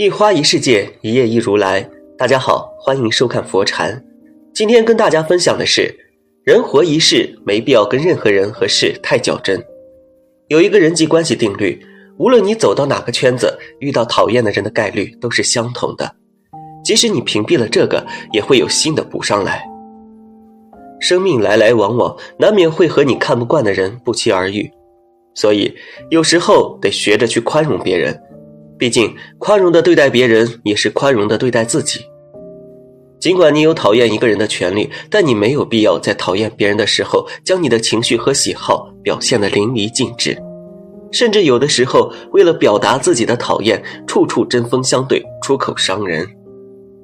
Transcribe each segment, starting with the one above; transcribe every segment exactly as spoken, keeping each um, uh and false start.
一花一世界，一叶一如来。大家好，欢迎收看佛禅。今天跟大家分享的是，人活一世，没必要跟任何人和事太较真。有一个人际关系定律，无论你走到哪个圈子，遇到讨厌的人的概率都是相同的。即使你屏蔽了这个，也会有新的补上来。生命来来往往，难免会和你看不惯的人不期而遇，所以有时候得学着去宽容别人。毕竟宽容地对待别人也是宽容地对待自己。尽管你有讨厌一个人的权利，但你没有必要在讨厌别人的时候将你的情绪和喜好表现得淋漓尽致。甚至有的时候为了表达自己的讨厌，处处针锋相对，出口伤人。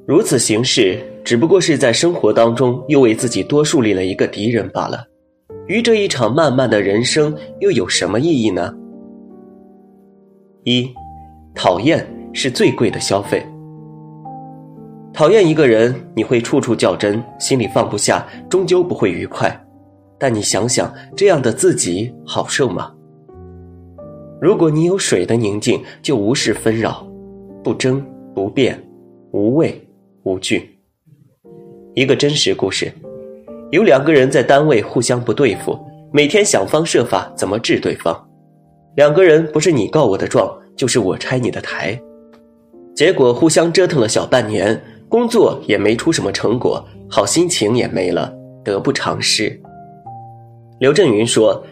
如此行事只不过是在生活当中又为自己多树立了一个敌人罢了。于这一场漫漫的人生又有什么意义呢？一，讨厌是最贵的消费。讨厌一个人，你会处处较真，心里放不下，终究不会愉快。但你想想，这样的自己好受吗？如果你有水的宁静，就无事纷扰，不争不辩，无畏无惧。一个真实故事，有两个人在单位互相不对付，每天想方设法怎么治对方。两个人不是你告我的状，就是我拆你的台，结果互相折腾了小半年，工作也没出什么成果，好心情也没了，得不偿失。刘震云说，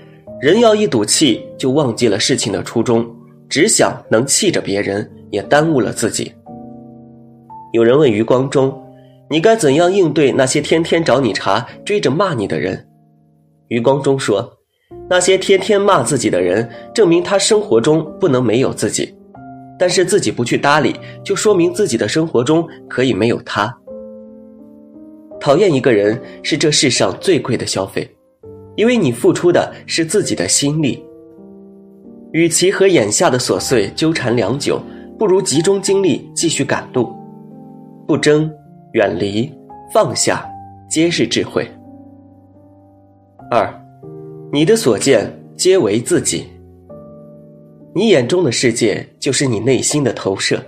人要一赌气，就忘记了事情的初衷，只想能气着别人，也耽误了自己。有人问余光中，你该怎样应对那些天天找你茬，追着骂你的人？余光中说，那些天天骂自己的人，证明他生活中不能没有自己，但是自己不去搭理，就说明自己的生活中可以没有他。讨厌一个人是这世上最贵的消费，因为你付出的是自己的心力。与其和眼下的琐碎纠缠良久，不如集中精力继续赶路。不争、远离、放下，皆是智慧。二，你的所见皆为自己。你眼中的世界就是你内心的投射。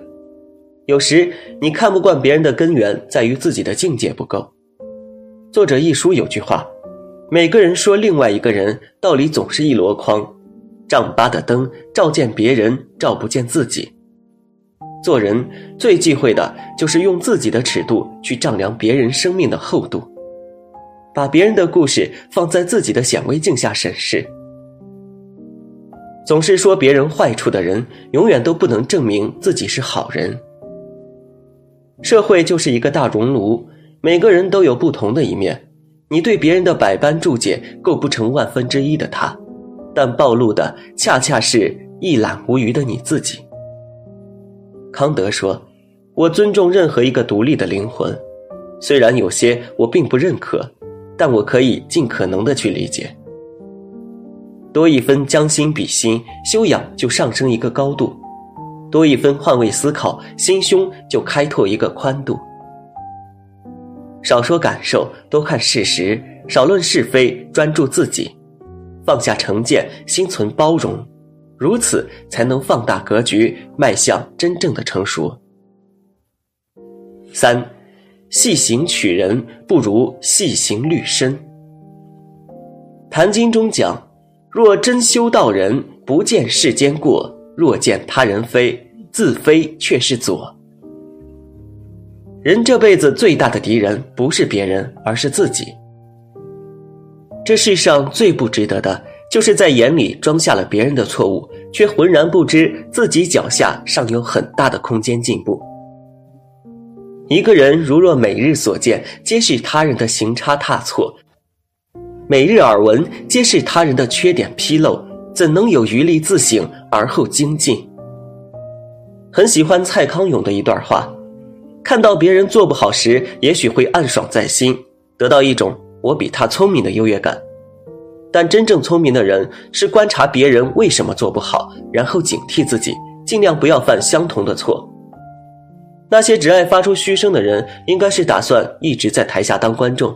有时你看不惯别人的根源在于自己的境界不够。作者一书有句话，每个人说另外一个人，道理总是一箩筐，丈八的灯照见别人，照不见自己。做人最忌讳的就是用自己的尺度去丈量别人生命的厚度。把别人的故事放在自己的显微镜下审视。总是说别人坏处的人，永远都不能证明自己是好人。社会就是一个大熔炉，每个人都有不同的一面，你对别人的百般注解构不成万分之一的他，但暴露的恰恰是一览无余的你自己。康德说，我尊重任何一个独立的灵魂，虽然有些我并不认可，但我可以尽可能的去理解。多一分将心比心，修养就上升一个高度；多一分换位思考，心胸就开拓一个宽度。少说感受，多看事实，少论是非，专注自己，放下成见，心存包容，如此才能放大格局，迈向真正的成熟。三，细行取人不如细行律身。坛经中讲，若真修道人，不见世间过，若见他人非，自非却是左。人这辈子最大的敌人不是别人，而是自己。这世上最不值得的，就是在眼里装下了别人的错误，却浑然不知自己脚下尚有很大的空间进步。一个人如若每日所见皆是他人的行差踏错，每日耳闻皆是他人的缺点纰漏，怎能有余力自省而后精进？很喜欢蔡康永的一段话，看到别人做不好时，也许会暗爽在心，得到一种我比他聪明的优越感。但真正聪明的人是观察别人为什么做不好，然后警惕自己，尽量不要犯相同的错。那些只爱发出嘘声的人，应该是打算一直在台下当观众，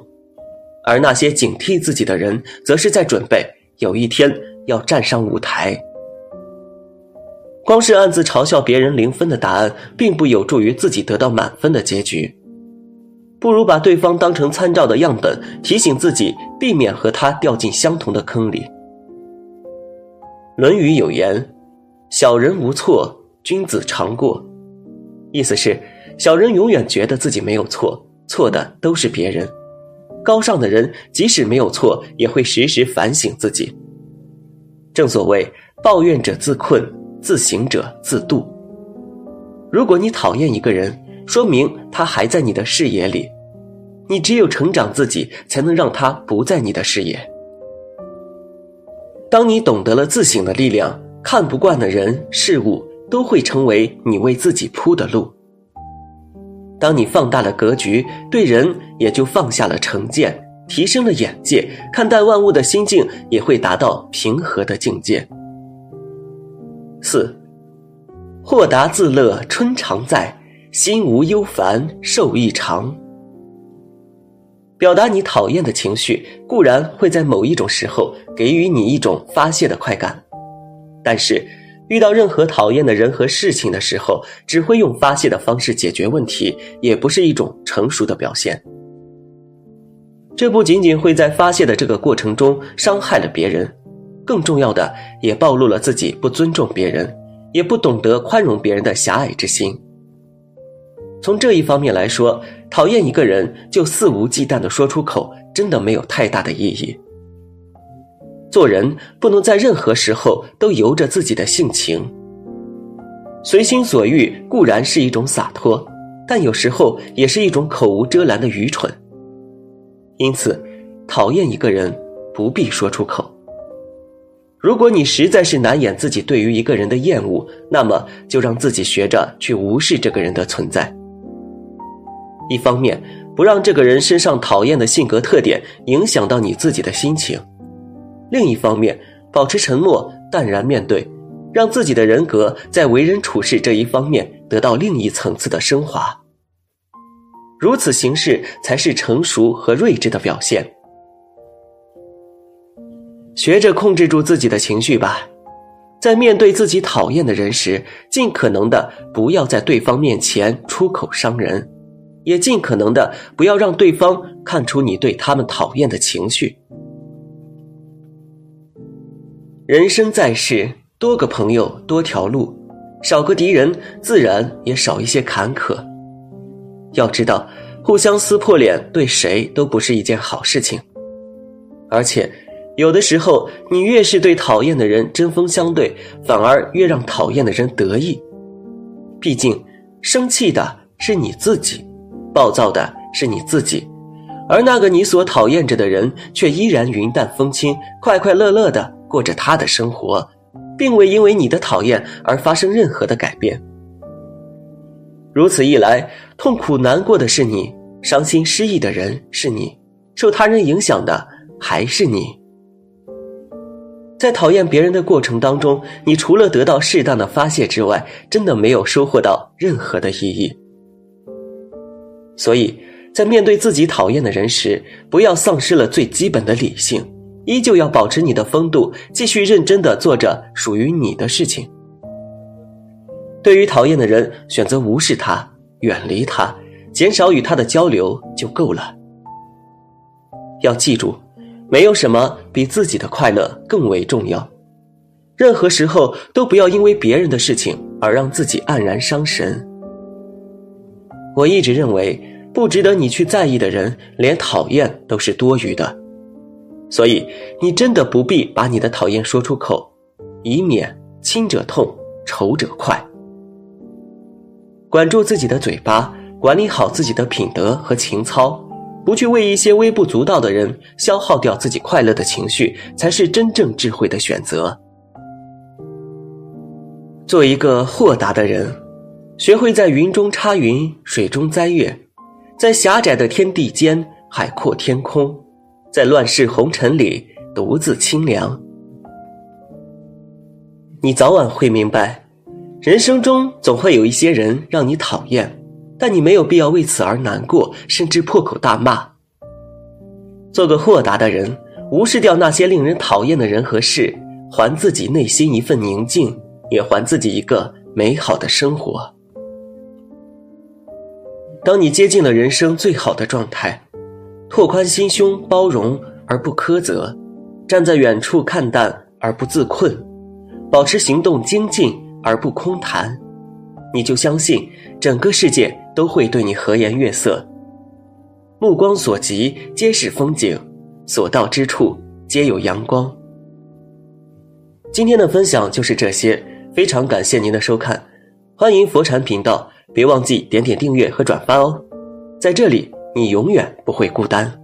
而那些警惕自己的人，则是在准备有一天要站上舞台。光是暗自嘲笑别人零分的答案，并不有助于自己得到满分的结局。不如把对方当成参照的样本，提醒自己避免和他掉进相同的坑里。《论语》有言：“小人无错，君子常过。”意思是，小人永远觉得自己没有错，错的都是别人。高尚的人即使没有错，也会时时反省自己。正所谓抱怨者自困，自省者自度。如果你讨厌一个人，说明他还在你的视野里，你只有成长自己，才能让他不在你的视野。当你懂得了自省的力量，看不惯的人事物都会成为你为自己铺的路。当你放大了格局，对人也就放下了成见，提升了眼界，看待万物的心境也会达到平和的境界。四，豁达自乐春常在，心无忧烦寿亦长。表达你讨厌的情绪，固然会在某一种时候给予你一种发泄的快感，但是遇到任何讨厌的人和事情的时候，只会用发泄的方式解决问题，也不是一种成熟的表现。这不仅仅会在发泄的这个过程中伤害了别人，更重要的也暴露了自己不尊重别人，也不懂得宽容别人的狭隘之心。从这一方面来说，讨厌一个人就肆无忌惮地说出口，真的没有太大的意义。做人不能在任何时候都由着自己的性情。随心所欲固然是一种洒脱，但有时候也是一种口无遮拦的愚蠢。因此，讨厌一个人不必说出口。如果你实在是难掩自己对于一个人的厌恶，那么就让自己学着去无视这个人的存在。一方面，不让这个人身上讨厌的性格特点影响到你自己的心情。另一方面，保持沉默，淡然面对，让自己的人格在为人处事这一方面得到另一层次的升华。如此行事才是成熟和睿智的表现。学着控制住自己的情绪吧，在面对自己讨厌的人时，尽可能的不要在对方面前出口伤人，也尽可能的不要让对方看出你对他们讨厌的情绪。人生在世，多个朋友多条路，少个敌人自然也少一些坎坷。要知道，互相撕破脸对谁都不是一件好事情。而且有的时候，你越是对讨厌的人针锋相对，反而越让讨厌的人得意。毕竟生气的是你自己，暴躁的是你自己，而那个你所讨厌着的人却依然云淡风轻，快快乐乐的过着他的生活，并未因为你的讨厌而发生任何的改变。如此一来，痛苦难过的是你，伤心失意的人是你，受他人影响的还是你。在讨厌别人的过程当中，你除了得到适当的发泄之外，真的没有收获到任何的意义。所以，在面对自己讨厌的人时，不要丧失了最基本的理性，依旧要保持你的风度，继续认真地做着属于你的事情。对于讨厌的人，选择无视他，远离他，减少与他的交流就够了。要记住，没有什么比自己的快乐更为重要。任何时候都不要因为别人的事情而让自己黯然伤神。我一直认为，不值得你去在意的人，连讨厌都是多余的。所以你真的不必把你的讨厌说出口，以免亲者痛，仇者快。管住自己的嘴巴，管理好自己的品德和情操，不去为一些微不足道的人消耗掉自己快乐的情绪，才是真正智慧的选择。做一个豁达的人，学会在云中插云，水中摘月，在狭窄的天地间，海阔天空，在乱世红尘里独自清凉。你早晚会明白，人生中总会有一些人让你讨厌，但你没有必要为此而难过，甚至破口大骂。做个豁达的人，无视掉那些令人讨厌的人和事，还自己内心一份宁静，也还自己一个美好的生活。当你接近了人生最好的状态，拓宽心胸，包容而不苛责，站在远处看淡而不自困，保持行动精进而不空谈，你就相信整个世界都会对你和颜悦色。目光所及皆是风景，所到之处皆有阳光。今天的分享就是这些，非常感谢您的收看，欢迎佛禅频道，别忘记点点订阅和转发哦。在这里，你永远不会孤单。